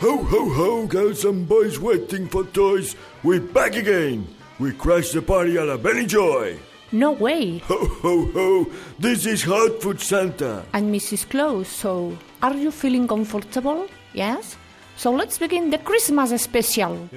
Ho, ho, ho, got some boys waiting for toys. We're back again. We crashed the party at a Benny Joy. No way. Ho, ho, ho. This is Hot Food Santa. And Mrs. Claus, so are you feeling comfortable? Yes? So let's begin the Christmas special.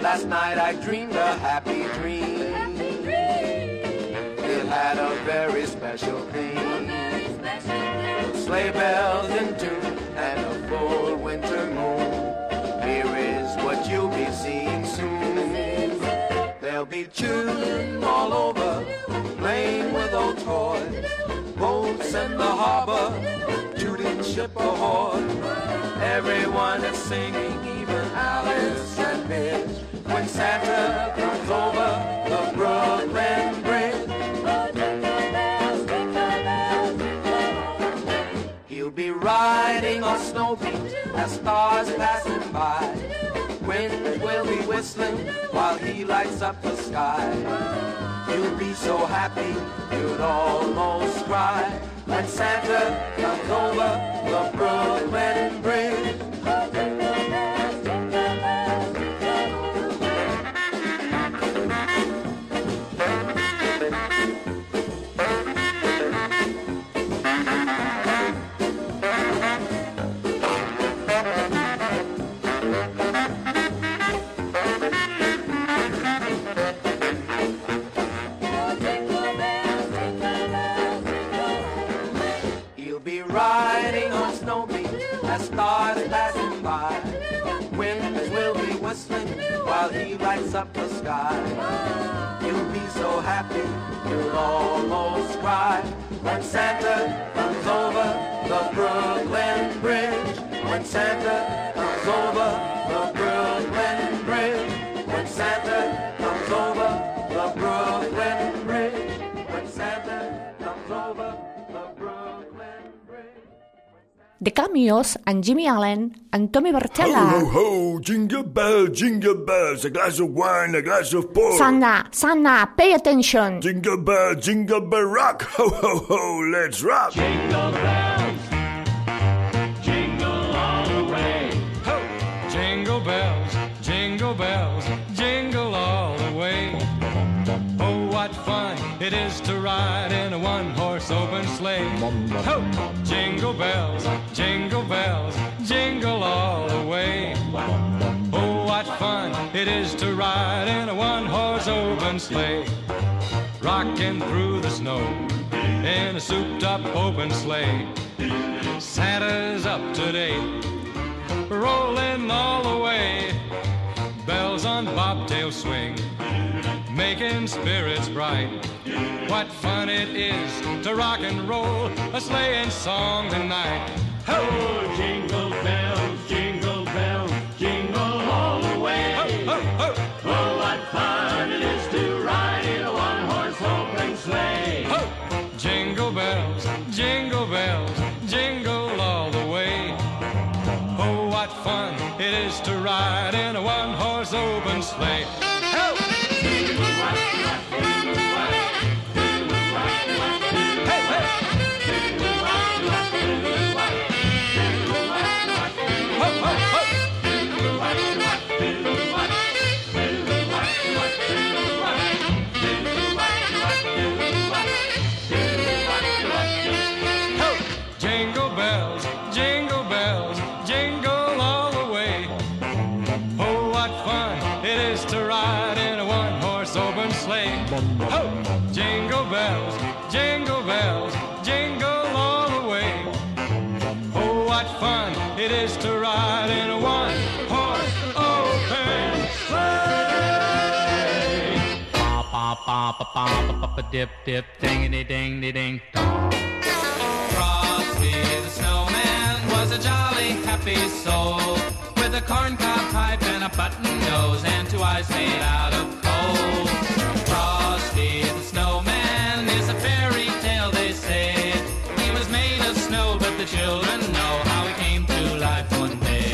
Last night I dreamed a happy dream. Happy dream. It had a very special theme. Sleigh bells in tune and a full winter moon. Here is what you'll be seeing soon. There'll be children all over playing with old toys. Boats in the harbor, tooting ship ahoy. Everyone is singing, even Alice and Bill. When Santa comes over the Brooklyn Bridge, oh, jingle bells, jingle. He'll be riding on snowbeams as stars passing by. Wind will be whistling while he lights up the sky. You'll be so happy you'd almost cry when Santa comes over the Brooklyn Bridge. Oh, jingle bells. Stars passing by, winds will be whistling while he lights up the sky. You'll be so happy, you'll almost cry when Santa comes over the Brooklyn Bridge. When Santa comes over the Brooklyn Bridge. When Santa comes over the Brooklyn Bridge. When Santa comes over the Brooklyn Bridge. The cameos and Jimmy Allen and Tommy Bartella. Ho, ho, ho, jingle bells, a glass of wine, a glass of port. Santa, pay attention. Jingle bell rock, ho, ho, ho, let's rock. Jingle bells, jingle all the way. Ho! Jingle bells, jingle all the way. Oh, what fun it is to ride in a one-horse open sleigh. Ho! Jingle bells, jingle all the way. Oh, what fun it is to ride in a one-horse open sleigh. Rocking through the snow in a souped-up open sleigh. Santa's up today, rolling all the way. Bells on bobtail swing, making spirits bright. What fun it is to rock and roll a sleighing song tonight. Ho! Oh, jingle bells, jingle bells, jingle all the way. Ho, ho, ho. Oh, what fun it is to ride in a one-horse open sleigh. Ho! Jingle bells, jingle bells, jingle all the way. Oh, what fun it is to ride in a one-horse open sleigh. Ho! Jingle bells, jingle bells. Dip, dip, dingity, dingity, ding, dong. Frosty the Snowman was a jolly, happy soul with a corncob pipe and a button nose and two eyes made out of coal. Frosty the Snowman is a fairy tale, they say. He was made of snow, but the children know how he came to life one day.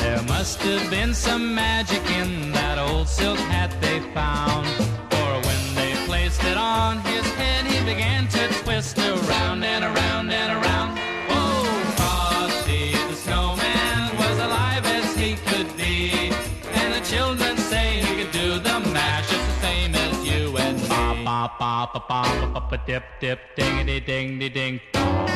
There must have been some magic in that old silk hat they found. On his head he began to twist around and around and around. Oh, Frosty the Snowman was alive as he could be, and the children say he could do the mash just the same as you and me. Ba ba ba ba ba ba ba dip dip dingity dingity ding dong.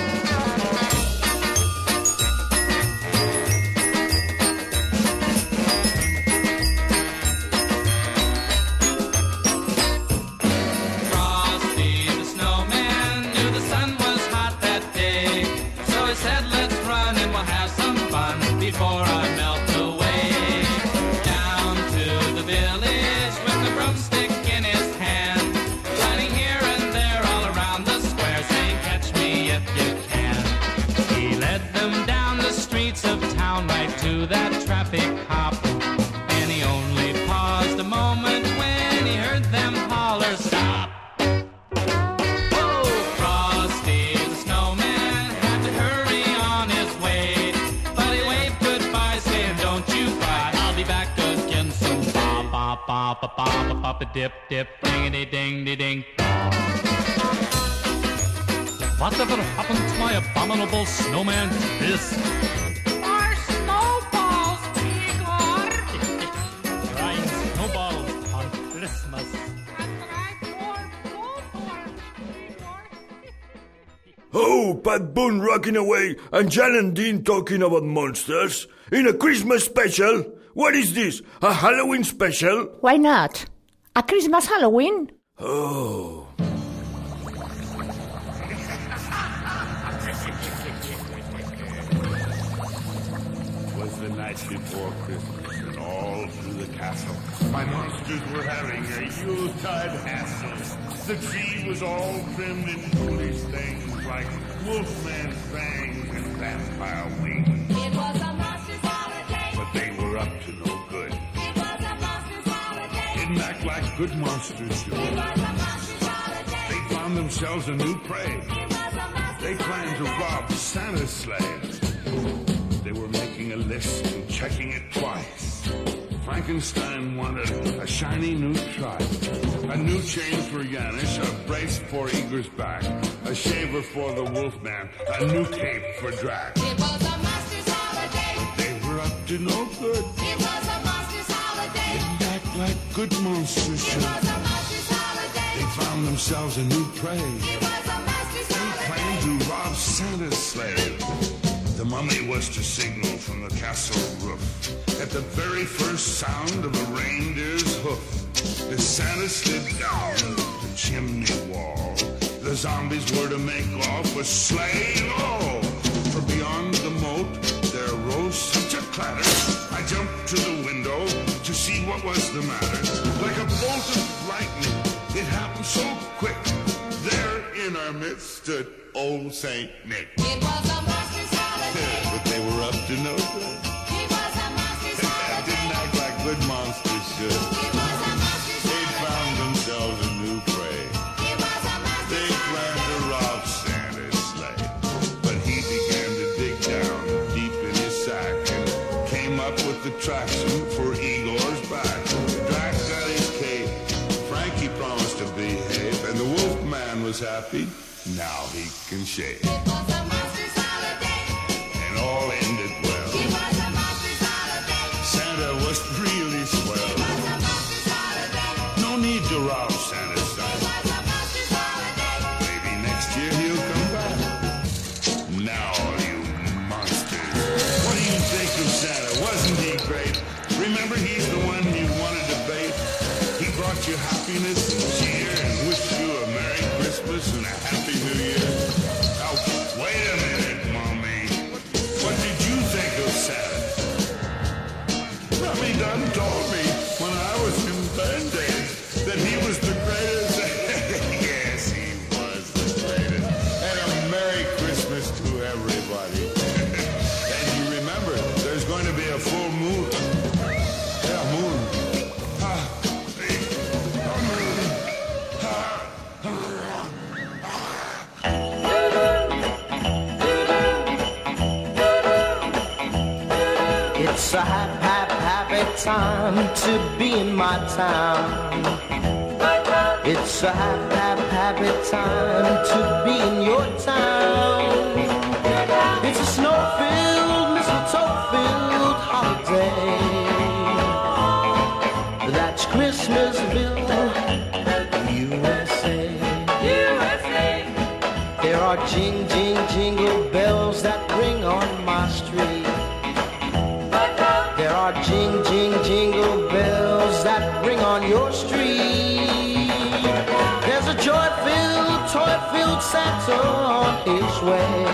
Dip, dip, dingity, dingity, ding. Whatever happened to my abominable snowman fist? More snowballs, Igor. Trying snowballs on Christmas. Oh, Pat Boone rocking away and Jan and Dean talking about monsters in a Christmas special. What is this? A Halloween special? Why not? A Christmas Halloween? Oh. It was the night before Christmas, and all through the castle, my monsters were having a Yuletide hassle. The tree was all trimmed in foolish things like Wolfman fangs and vampire wings. It was a monster's holiday. But they were up to no good. Act like good monsters do. They found themselves a new prey. They planned to rob Santa's sleigh. They were making a list and checking it twice. Frankenstein wanted a shiny new trident, a new chain for Yanish, a brace for Igor's back, a shaver for the Wolfman, a new cape for Drac. It was a monster's holiday. But they were up to no good. It was a monster's holiday. Like good monsters should. It was a monster's holiday. They found themselves a new prey. It was a monster's holiday. They planned to rob Santa's sleigh. The mummy was to signal from the castle roof at the very first sound of a reindeer's hoof. The Santa slid down the chimney wall. The zombies were to make off with sleigh and all. For beyond stood old St. Nick. It was a monstrous holiday. But they were up to no good. It was a monstrous holiday. I didn't act like good monsters should. It was a monstrous holiday. They found themselves a new prey. It was a monstrous holiday. They planned to rob Santa's sleigh. But he began to dig down deep in his sack and came up with the traction for Igor's back. Drac got his cape. Frankie promised to behave. And the Wolfman was happy. Now he can shave. It was a monster's holiday. And all ended well. It was a monster's holiday. Santa was really swell. It was a monster's holiday. No need to rob Santa's son. It was a monster's holiday. Maybe next year he'll come back. Now you monsters. What do you think of Santa? Wasn't he great? Remember, he's the one you wanted to bait. He brought you happiness and cheer and wished you a Merry Christmas and a happy New Year. Now, wait a minute, Mommy. What did you think of Santa? Mommy done told me when I was in band-aid that he was the greatest. Yes, he was the greatest. And a Merry Christmas to everybody. And you remember, there's going to be a full moon. Yeah, moon. It's a happy time to be in my town. It's a happy time to be in your town. It's a snow-filled, mistletoe-filled holiday. That's Christmasville, USA. USA. There are jing, jing, jingle bells that ring on my street. There are jing, jing, jingle bells that ring on your street. There's a joy-filled, toy-filled Santa on his way.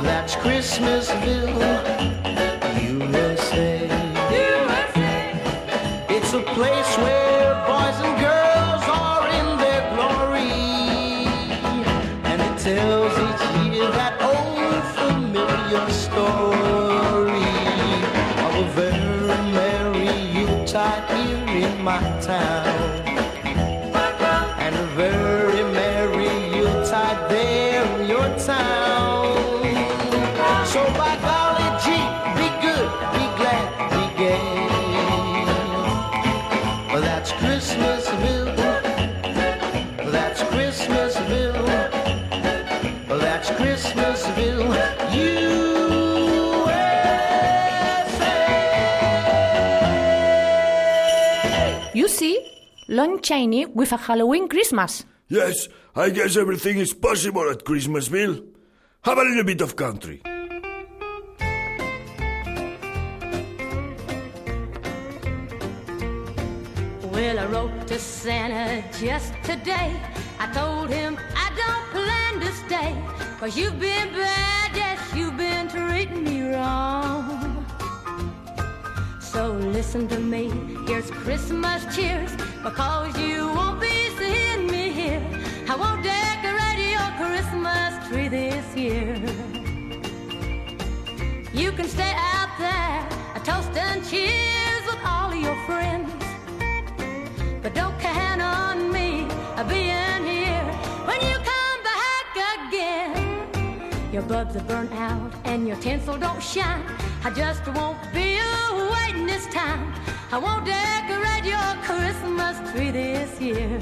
That's Christmasville, USA. USA. It's a place where boys and girls are in their glory. And it tells each year that old familiar story. Here in my town, and a very merry Yuletide there in your town. So by golly gee, be good, be glad, be gay. Well, that's Christmasville. Well, that's Christmasville. Well, that's Christmasville. You. You see, long Chinese with a Halloween Christmas. Yes, I guess everything is possible at Christmasville. Have a little bit of country. Well, I wrote to Santa just today. I told him I don't plan to stay. 'Cause you've been bad, yes, you've been treating me wrong. So listen to me, here's Christmas cheers, because you won't be seeing me here. I won't decorate your Christmas tree this year. You can stay out there, a toast and cheers with all of your friends. But don't count on me being here when you come back again. Your bulbs are burnt out and your tinsel don't shine. I just won't be waiting this time. I won't decorate your Christmas tree this year.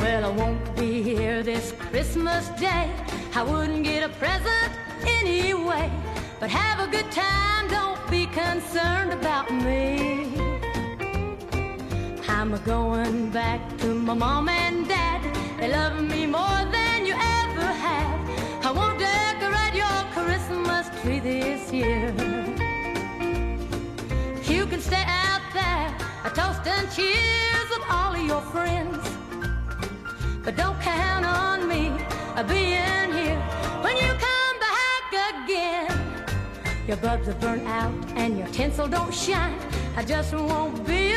Well, I won't be here this Christmas day. I wouldn't get a present anyway. But have a good time, don't be concerned about me. I'm a-going back to my mom and dad. They love me more than you ever have. I won't decorate your Christmas tree this year. You can stay out there, a toast and cheers with all of your friends. But don't count on me of being here. When you come back again, your bulbs are burnt out and your tinsel don't shine. I just won't be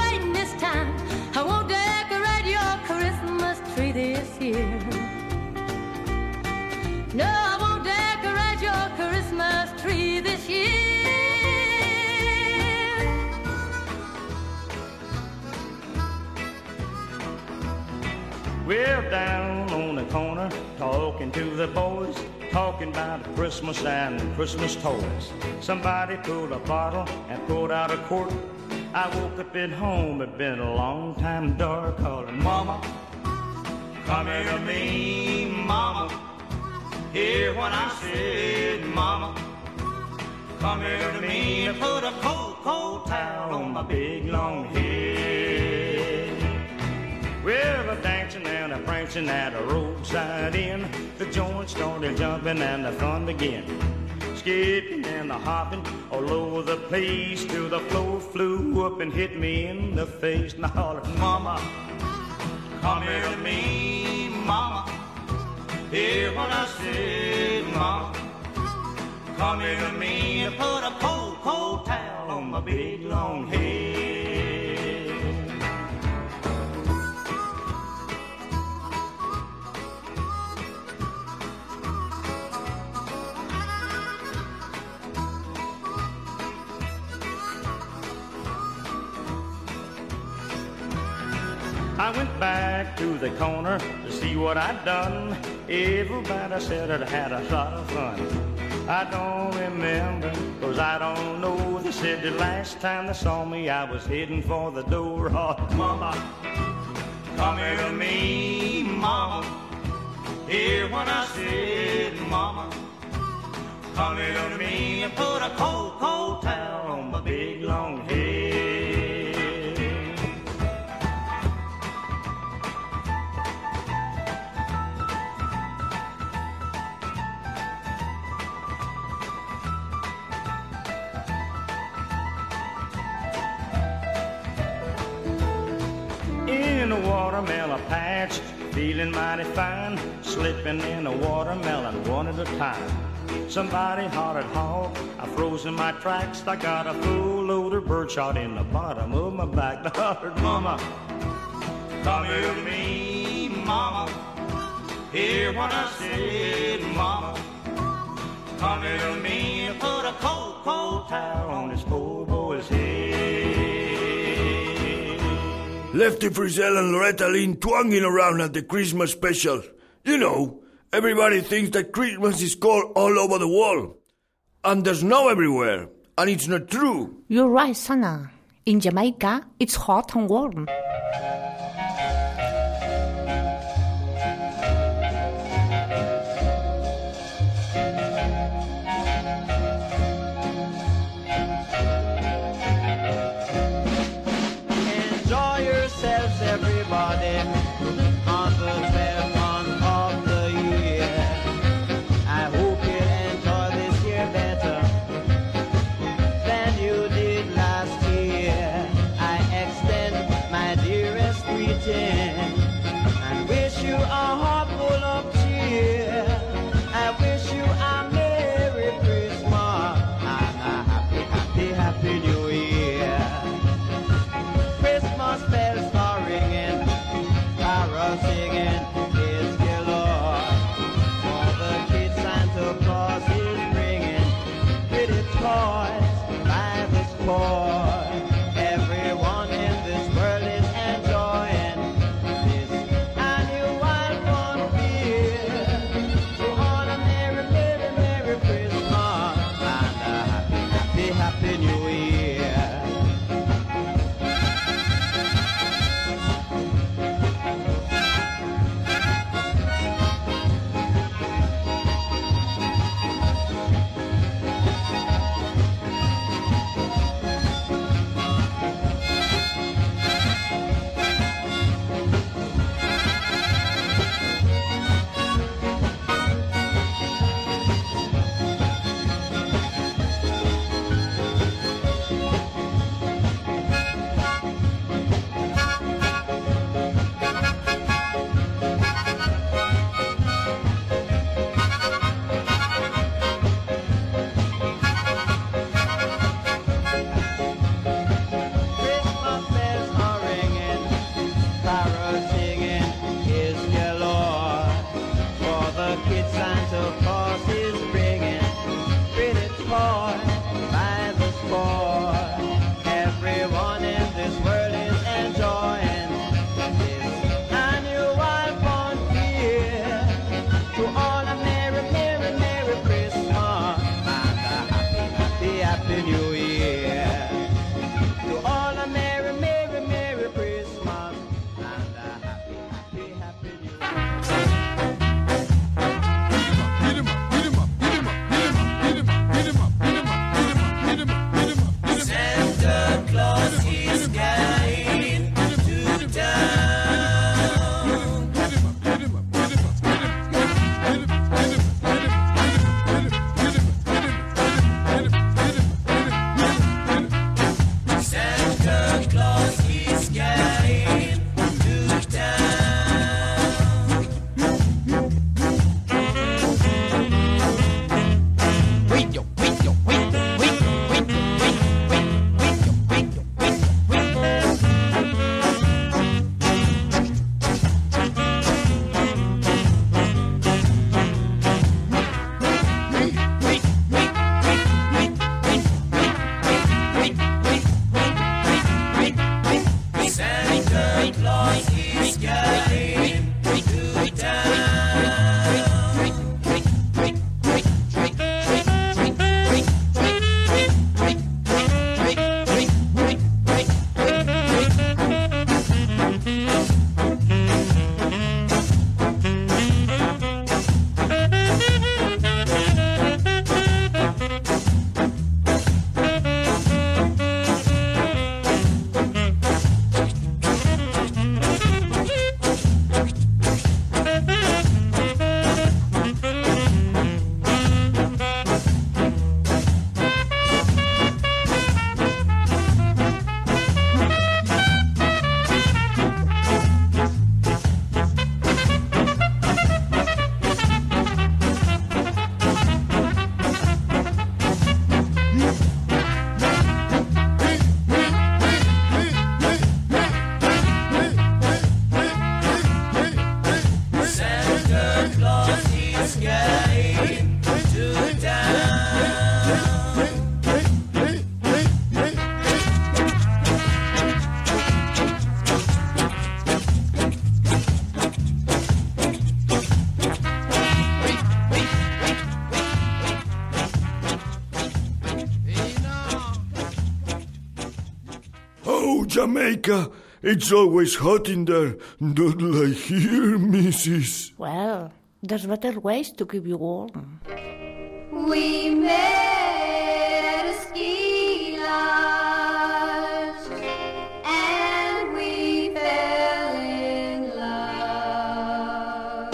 waiting this time. I won't decorate your Christmas tree this year. No, I won't decorate your Christmas tree this year. We're down on the corner, talking to the boys, talking about Christmas and Christmas toys. Somebody pulled a bottle and pulled out a quart. I woke up at home, it'd been a long time dark, calling Mama, come here to me, Mama. Hear what I said, Mama. Come here to me and put a cold, cold towel on my big long head. Well, a dancing and a prancing at a roadside inn. The joints started jumping and the fun began. Skipping and a hopping all over the place till the floor flew up and hit me in the face. And I hollered, Mama, come here to me, Mama. Hear what I said, Mama. Come here to me and put a cold, cold towel on my big long head. I went back to the corner to see what I'd done. Everybody said I'd had a lot of fun. I don't remember, cause I don't know. They said the last time they saw me, I was heading for the door. Oh, Mama, come here to me, Mama. Hear what I said, Mama. Come here to me and put a cold, cold towel on my big long head. Watermelon patch, feeling mighty fine, slipping in the watermelon one at a time. Somebody hollered haw, I froze in my tracks. I got a full load of birdshot in the bottom of my back. I hollered, Mama, come here to me, Mama. Hear what I said, Mama. Come here to me and put a cold, cold towel on this poor boy's head. Lefty Frizzell and Loretta Lynn twanging around at the Christmas special. You know, everybody thinks that Christmas is called all over the world. And there's snow everywhere. And it's not true. You're right, Sana. In Jamaica, it's hot and warm. Dearest Jamaica. It's always hot in there, not like here, missus. Well, there's better ways to keep you warm. We met at a ski lodge, and we fell in love.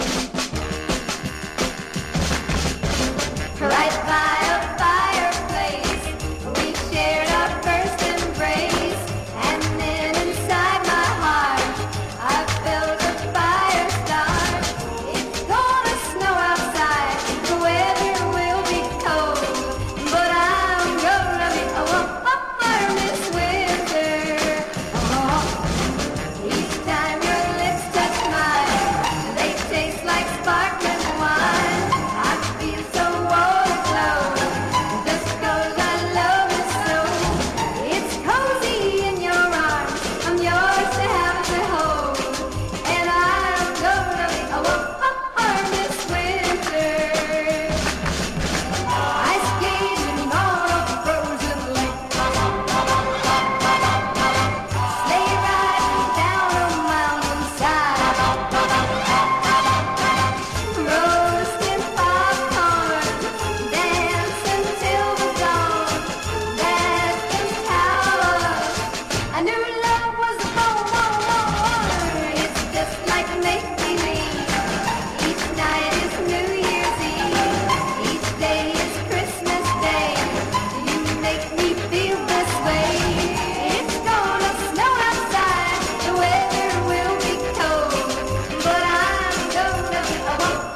Right by a fireplace, we shared our first embrace, and then inside my heart, I felt a fire start. It's gonna snow outside, the weather will be cold, but I'm gonna be warm up for this winter. Oh, each time your lips touch mine, they taste like sparkling wine. I feel so overflow, just 'cause I love it so. It's cozy in your arms, I'm yours to have to hold, and I'm gonna be warm up for this winter. Ice skating on a frozen lake, sleigh riding down a mountainside, roasting popcorn, dancing till the dawn. That's just how I knew love was born. It's just like making me. Each night is New Year's Eve, each day is Christmas Day. You make me feel this way. It's gonna snow outside, the weather will be cold, but I'm gonna be warm up for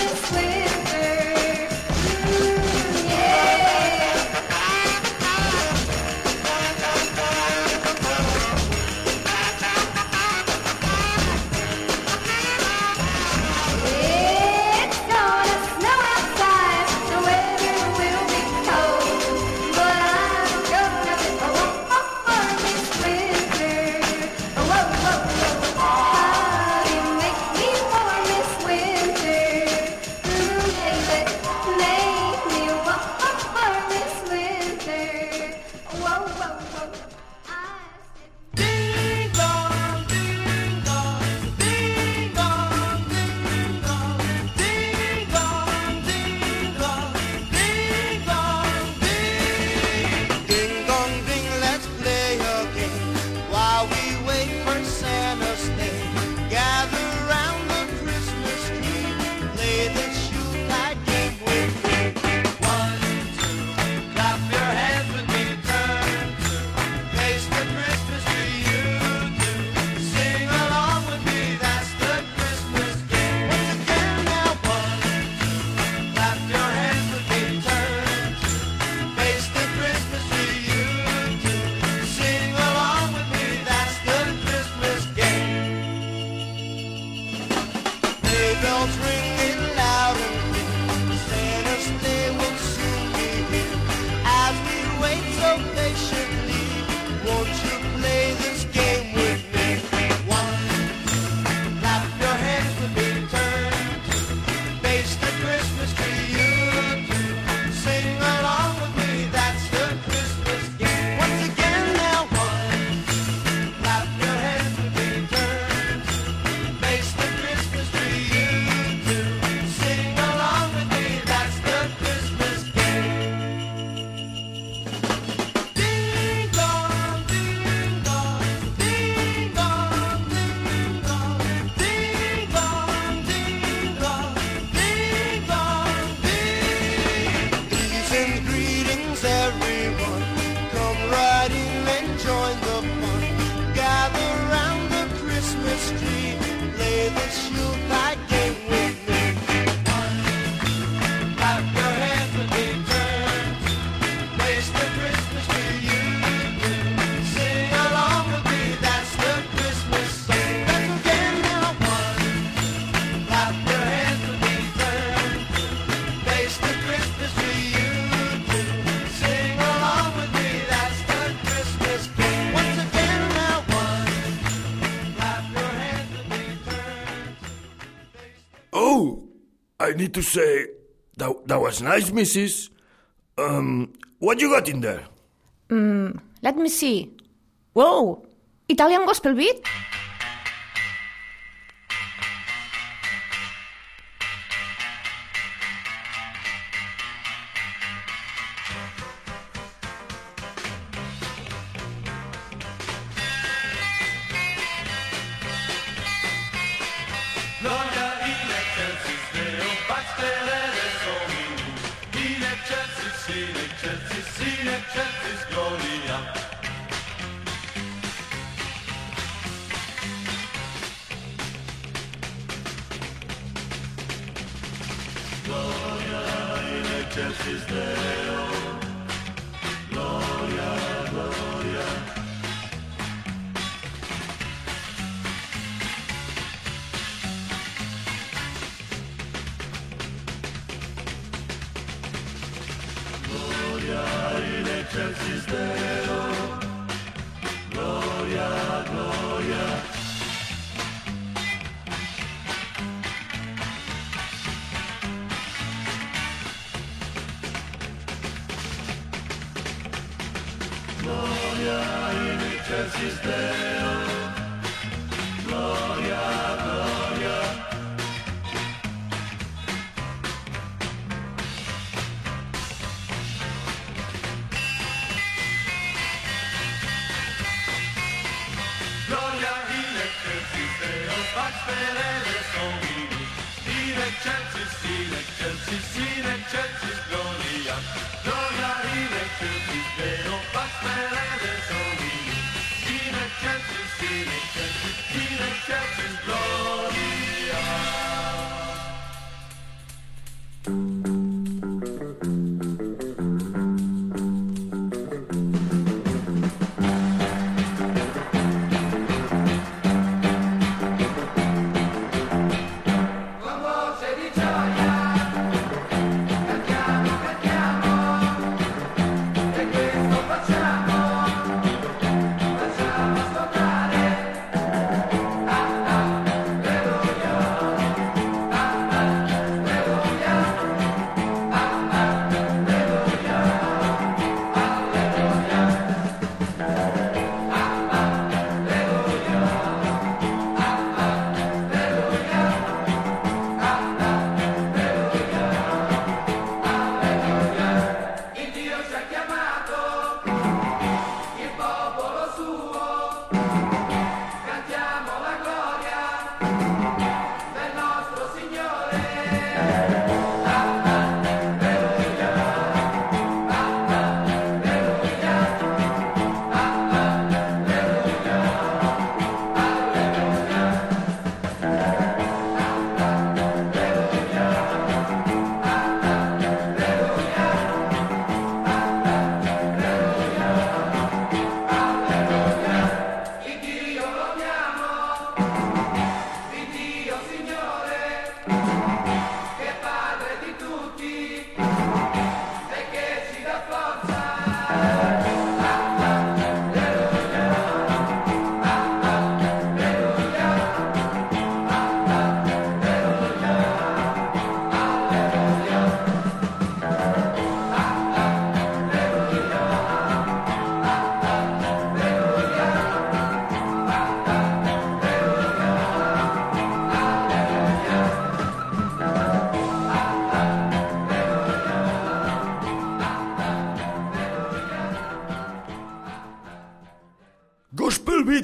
this winter. Yeah. It's gonna snow outside, the weather will be cold, but I'm gonna be warm up for this winter. Whoa, whoa, whoa, how you make me warm this winter. Baby, make me warm up for this winter. Whoa, whoa, whoa, I... Ding dong ding, let's play a game while we wait for Santa's name. Gather round the Christmas tree, play the shoe-tie game with me. 1, 2, clap your hands with me. Turn 2, face the Christmas tree. You 2, sing along with me. That's the Christmas game. Once again now. 1, 2, clap your hands with me. Turn 2, face the Christmas tree. You 2, sing along with me. That's the Christmas game. Sleigh bells ringing loud and clear. Santa's sleigh will soon be here. As we wait so patiently, won't you play this game with me? 1, 2, clap your hands with me. Turn 2, face the Christmas tree. You 2, sing along with me. That's the Christmas game. Once again now. 1, 2, clap your hands with me. Turn 2, face the Christmas tree. You 2, sing along with me. That's the Christmas game. Ding dong, ding dong, ding dong, ding dong, ding dong, ding dong, ding dong, ding. Peace and greetings, everyone. Come right in and join the fun. Gather round the Christmas tree, play the shoe-tie game with me. 1, 2, clap your hands with me. Turn 2, place the Christmas tree. You 2, sing along with me. That's the Christmas song. Back again now. 1, 2, clap your hands with me. Turn 2, face the Christmas tree. You 2, sing along with me. That's the Christmas game. Once again now. 1, clap your hands with me. Turn 2. Oh, I need to say, that was nice, missus. What you got in there? Let me see. Wow! Italian Gospel Beat?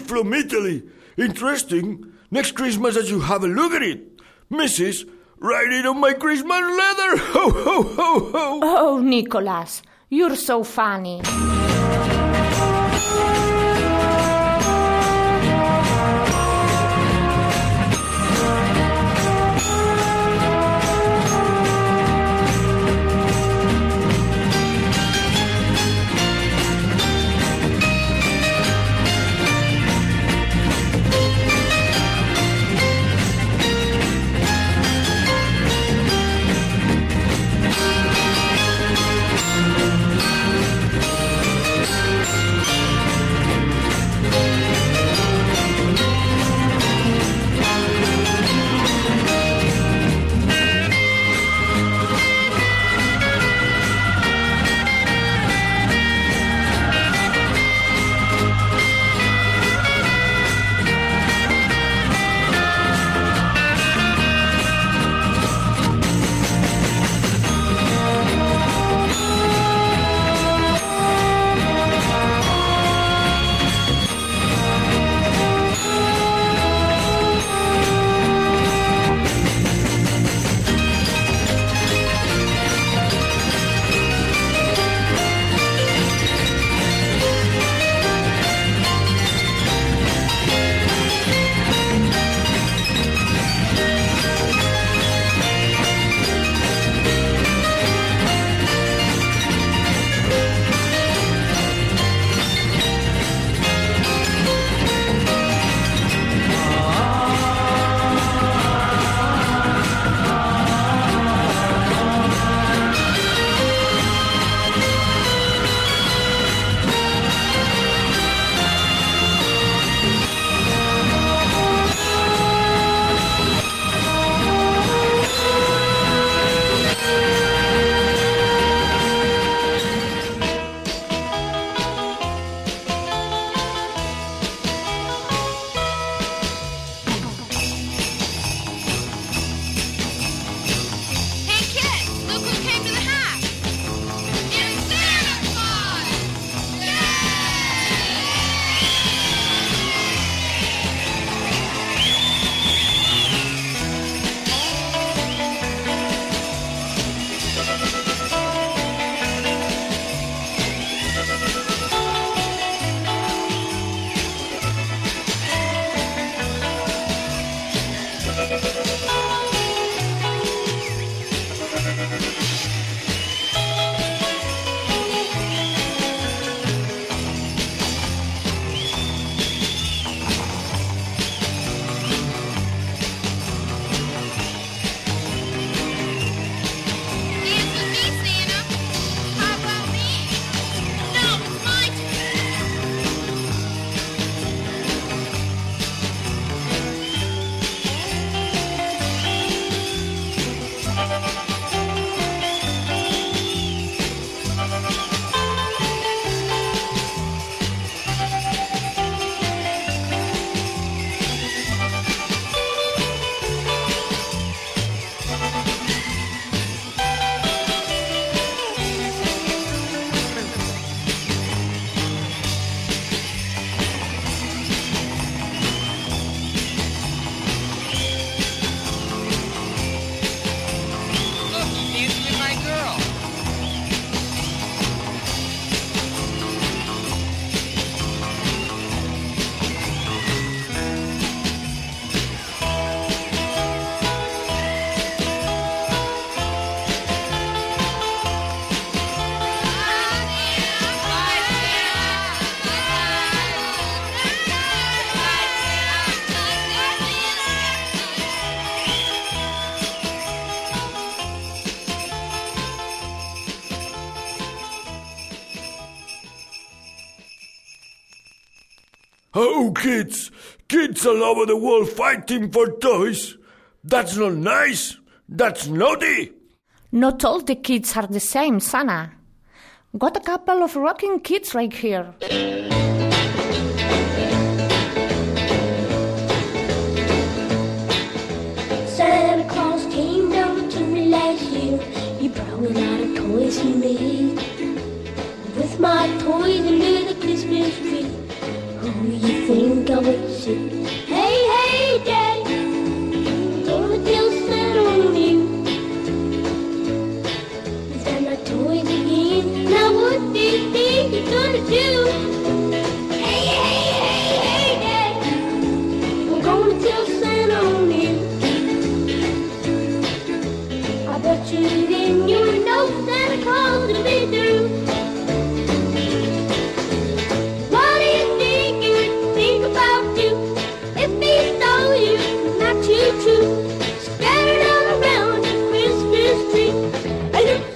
From Italy. Interesting. Next Christmas I should have a look at it. Mrs., write it on my Christmas letter. Ho, ho, ho, ho. Oh, Nicholas, you're so funny. Oh, kids all over the world fighting for toys. That's not nice. That's naughty. Not all the kids are the same, Santa. Got a couple of rocking kids right here. Santa Claus came down to me last year. He brought me a lot of toys he made. With my toys under the Christmas tree, who you think I would see? Hey, hey, Daddy! Gonna do. Hey, hey, hey, hey, Daddy, we're gonna tell Santa on you. I bet you then you would know Santa Claus to be through. What do you think he would think about you if he saw you not too true, scattered all around the Christmas tree? And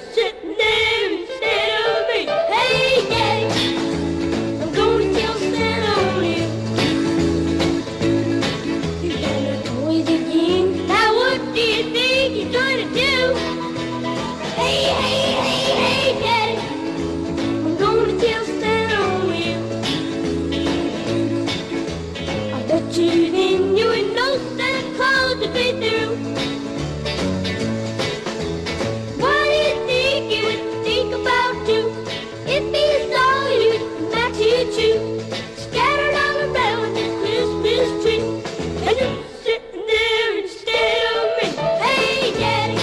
you sitting there instead of me. Hey, Daddy,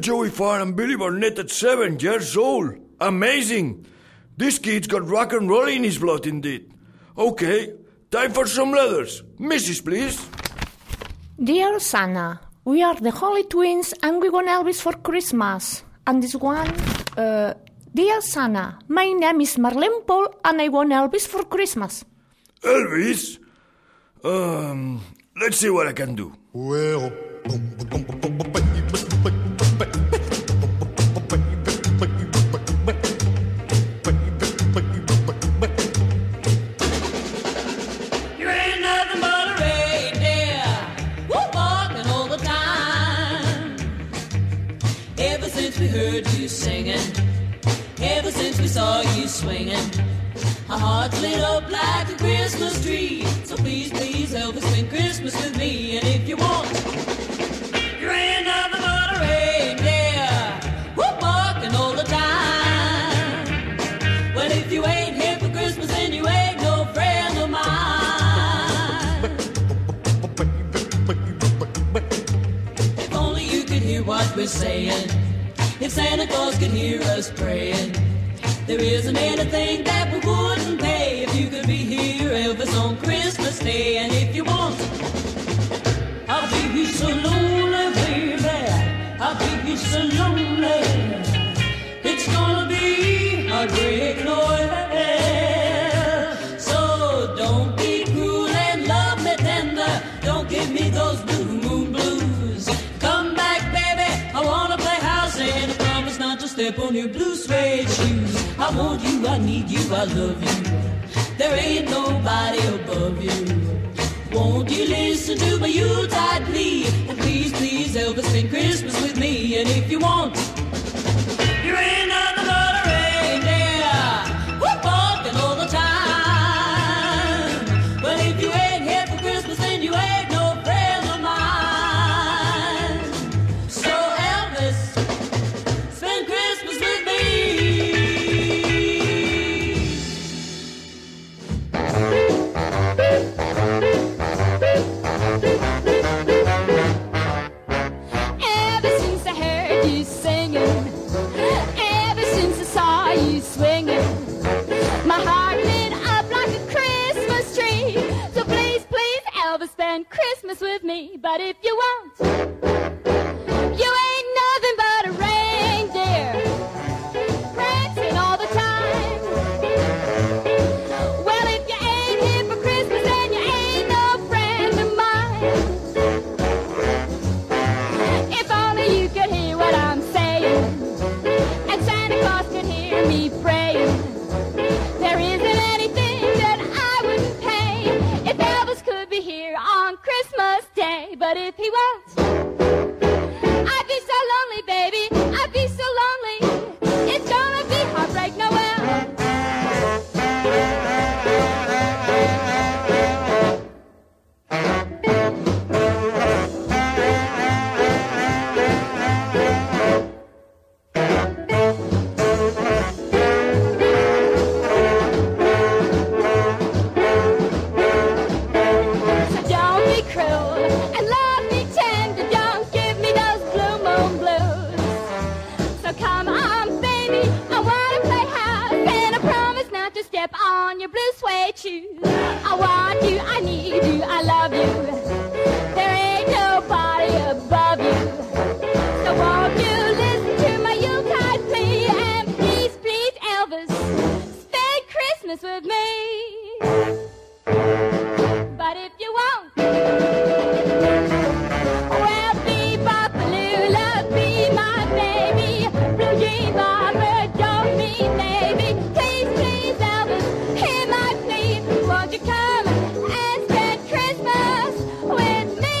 Joey Farnham, Billy Barnett at 7 years old. Amazing. This kid's got rock and roll in his blood indeed. Okay, time for some letters. Mrs., please. Dear Santa, we are the Holly Twins and we want Elvis for Christmas. And this one, Dear Santa, my name is Marlene Paul and I want Elvis for Christmas. Elvis? Let's see what I can do. Well... Ever since we heard you singing, ever since we saw you swinging, our hearts lit up like a Christmas tree. So please, please help us spend Christmas with me. And if you want your hand on the butter reindeer, whoop, barking all the time. Well, if you ain't here for Christmas, then you ain't no friend of mine. If only you could hear what we're saying, if Santa Claus could hear us praying, there isn't anything that we wouldn't pay if you could be here, Elvis, on Christmas Day. And if you want, I'll be so lonely, baby, I'll be so lonely. It's gonna be a great Noel. So don't be cruel and love me tender, don't give me those blue moon blues. Come back, baby, I wanna play house, and I promise not to step on your blue suede shoes. I want you, I need you, I love you. There ain't nobody above you. Won't you listen to my Yuletide plea? And please, please, Elvis, spend Christmas with me. And if you want, you're in another butter reindeer, we're barking all the time. But if you ain't here for Christmas, then you ain't no friend of mine. So Elvis, spend Christmas with me. With me, but if you won't, you ain't nothing but a reindeer, prancing all the time. Well, if you ain't here for Christmas, then you ain't no friend of mine. If only you could hear what I'm saying, and Santa Claus could hear me praying, there isn't anything that I wouldn't pay if Elvis could be here on Christmas Day. But if he was, I'd be so lonely, baby, I'd be so lonely. It's gonna be heartbreak Noel. I want you, I need you, I love you. There ain't nobody above you. So won't you listen to my Yuletide plea? And please, please, Elvis, spend Christmas with me. But if you won't, well, be Bopalula, be my baby. Blue Jean Bomber, don't mean maybe. Please, please, Elvis, hear my plea. Won't you come and spend Christmas with me?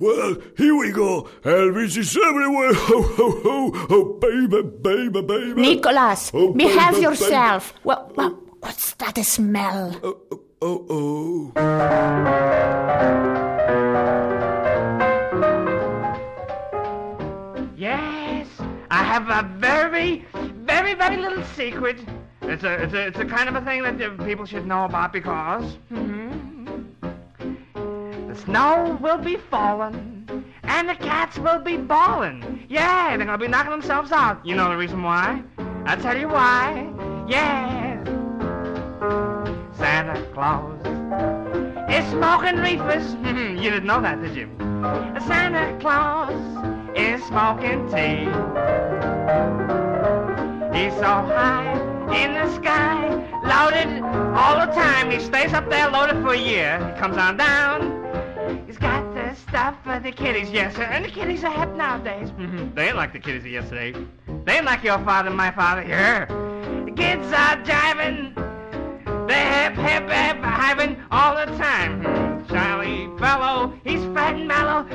Well, here we go. Elvis is everywhere. Ho, ho, ho. Oh, baby, baby, baby. Nicholas, oh, behave baby, yourself. What's that smell? I have a very, very, very little secret. It's a kind of a thing that people should know about because the snow will be falling and the cats will be bawling. Yeah, they're gonna be knocking themselves out. You know the reason why? I'll tell you why. Yeah, Santa Claus is smoking reefers. You didn't know that, did you? Santa Claus is smoking tea. He's so high in the sky, loaded all the time. He stays up there loaded for a year. He comes on down. He's got the stuff for the kiddies, yes, and the kiddies are hip nowadays. They ain't like the kiddies of yesterday. They ain't like your father and my father here. The kids are jiving. They're hip, hip, hip, hiving all the time.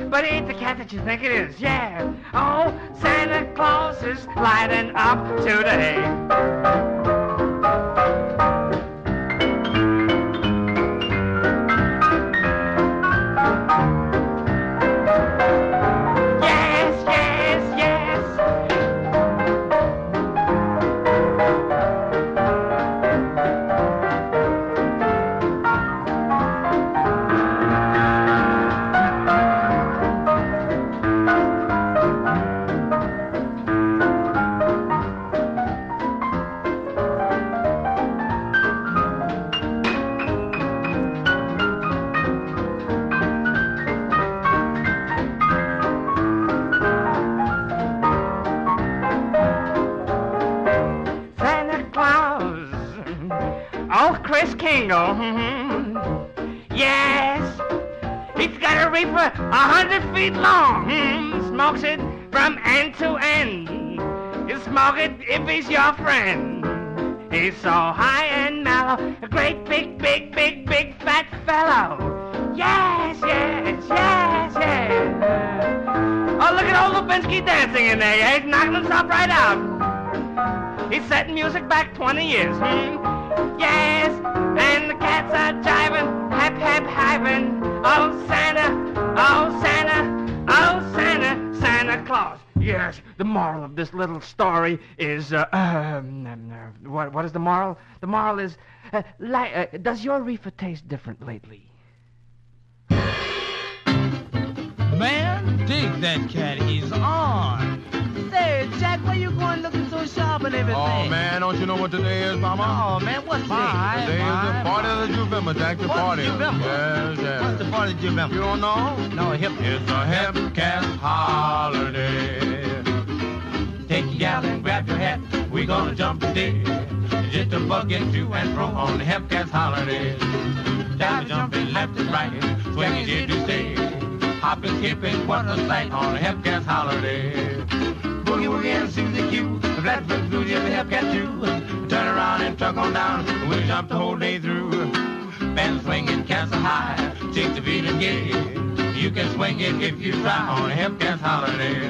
but it ain't the cat that you think it is, yeah. Oh, Santa Claus is lighting up today. Yes, yes, Yes, he's got a reaper 100 feet long. Smokes it from end to end. He'll smoke it if he's your friend. He's so high and mellow, a great big, big, big, big fat fellow. Yes, yes, yes, yes. Oh, look at old Lubinsky dancing in there. Yeah, he's knocking himself right out. He's setting music back 20 years. Yes. And the cats are jiving, hap, hap, hiving. Oh, Santa, oh, Santa, oh, Santa, Santa Claus. Yes, the moral of this little story is, what is the moral? The moral is, does your reefer taste different lately? Man, dig that cat, he's on. Say, Jack, why you going looking so sharp and everything? Oh, man, don't you know what today is, Mama? Oh, man, what's today? Today is the party of the Juvember, Jack, the party. What's the Juvember? Yes, yes. What's the party of the Juvember? You don't know? No, it's a Hempcats holiday. Take your gal and grab your hat, we gonna jump today. Just a bucket to and fro on the Hempcats holiday. Down jumping left and right, swinging here to stay. Hopping, skipping, what a sight on a Hempcats holiday. Boogie, woogie, and Susie Q. The Flatfoot Blues, yes, the Hempcats too. Turn around and truck on down, we'll jump the whole day through. Band swinging, cats are high, chicks are feeling gay. You can swing it if you try on a Hempcats holiday.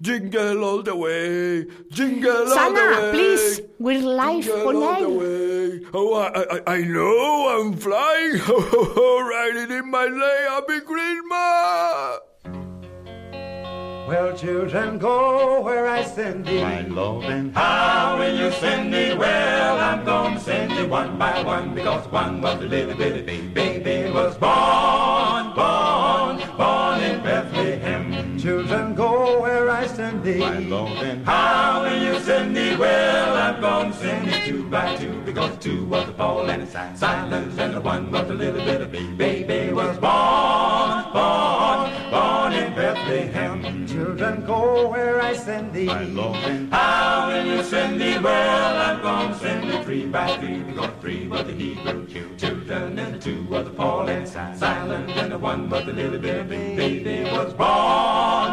Jingle all the way, jingle Sana, all the way. Sana, please, we're live for life. Oh, I know, I'm flying. Riding in my sleigh, happy Christmas. Well, children, go where I send thee. My love, and how will you send thee? Well, I'm gonna send thee one by one, because one was a little baby, baby was born in Bethlehem. Children, go where I send thee. My Lord, and how will you send thee? Well, I'm gonna send thee two by two, because two was the Paul and Silas, and the one was a little bit of baby was born and go where I send thee. My Lord, and how will you send thee? Well, I'm going to send thee 3 by 3. We're going to 3 but the Hebrew Jew, 2 done, and the 2 of the Paul and Silas, and the 1 but the little baby. They was born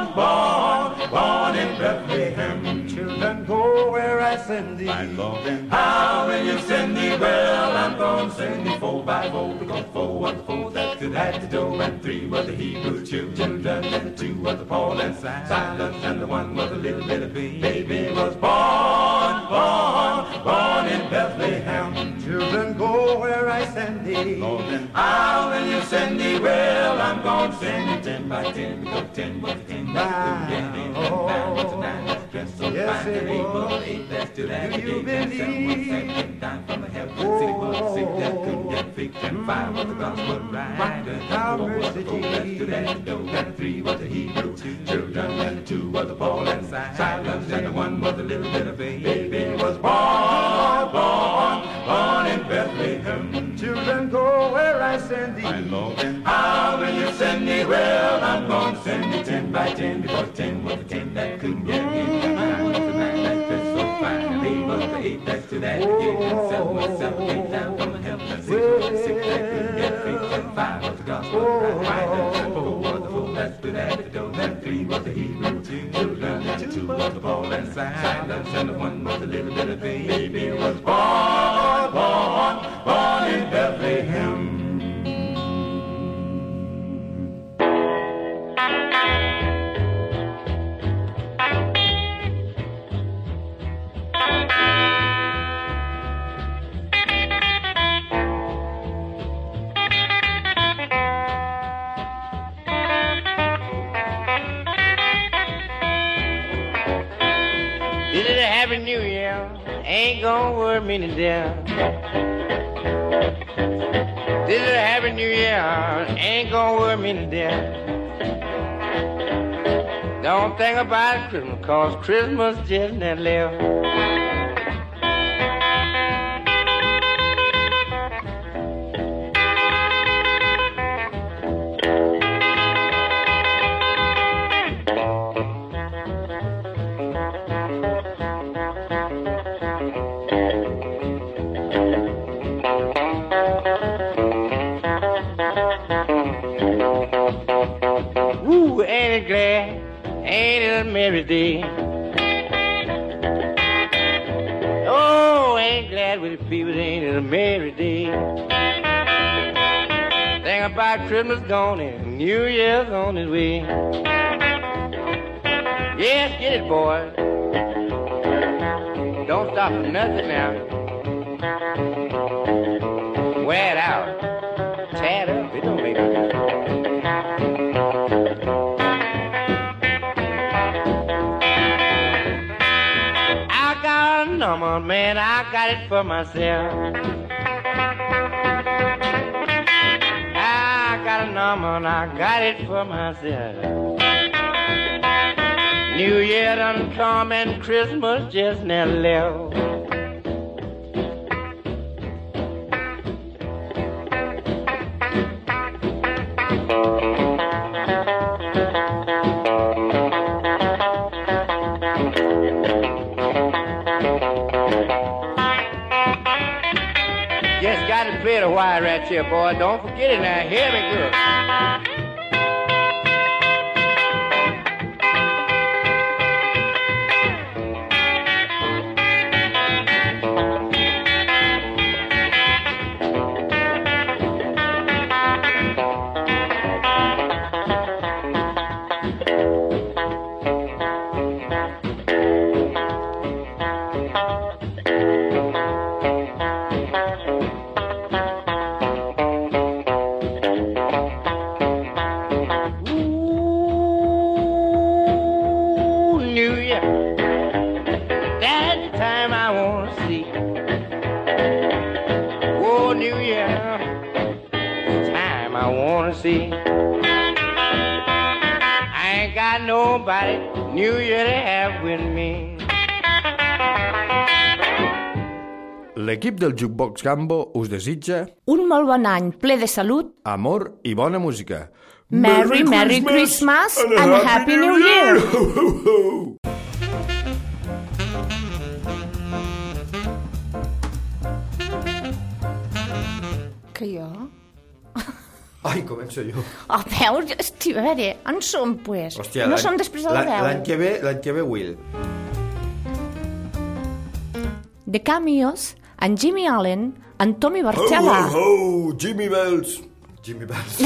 in Bethlehem. Children, go where I send thee. My Lord, and how will you send thee? Well, I'm going to send thee 4 by 4. We're going to 4 on 4 that could add the dough, and 3 was the Hebrew Jew, children, and 2 was the Paul and Silas, and the 1 was the little baby was born in Bethlehem. Children, go where I send thee. Lord, and how will you send thee? Well, I'm going to send thee 10 by 10, because 10 was 10, that's the beginning, and 9 was the 9, that's dressed so yes, fine, and 8 was 8, that's still at the gate, and 7 was 7, down from the heaven, 6 was 6, that couldn't get fixed, and 5 was the gospel right, and 4 was the 4, that's still at the dough, and 3 was the Hebrew children, and the 2 was the Paul and Silas, and the 1 was the little bit of baby was born in Bethlehem. Children, go where I send thee. My Lord, and how will you send thee? Well, I'm going to send thee 10 by 10, because 10 was the 10 that couldn't get in, and 9 was the 9 that dressed so fine, and 8 was the 8 that's to that gate, and 7 was 7 came down from the heaven, and 6 was the 6 that couldn't get fixed, and 5 was the gospel right, and 4 was the 4 that stood at the door, and 3 was the Hebrew children, and 2 was the Paul and Silas, and the 1 was the little bit of baby was born in Bethlehem. Ain't gonna worry me to death. This is a happy new year, ain't gonna worry me to death. Don't think about Christmas, cause Christmas just never left. Merry day. Oh, ain't glad with the people, ain't it a merry day. Think about Christmas gone and New Year's on its way. Yes, get it, boys. Don't stop for nothing now. Wear it out. Tear it up. It don't make no difference. Man, I got it for myself. I got a number and I got it for myself. New Year done come and Christmas just never left. The wire right here, boy. Don't forget it now. Hear me good. L'equip del Jukebox Gambo us desitja un molt bon any ple de salut, amor i bona música. Merry, Merry Christmas, and a Happy New Year. Què jo? Ai, començo jo. Oh, veus? Hosti, a veure, on som, pues? Hòstia, no som després del 10. L'any que ve, Will. The Cameos, and Jimmy Allen, and Tommy Bartella. Ho, ho, ho, Jimmy Bells. Jimmy Bells.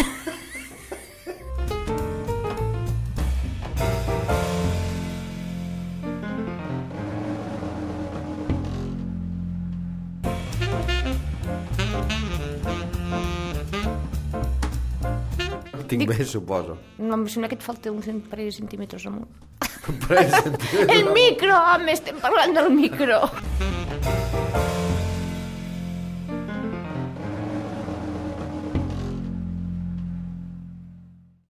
Tinc bé, suposo. No, em sembla que et falta uns parell de centímetres amunt. Un parell de centímetres amunt? El micro, home, estem parlant del micro.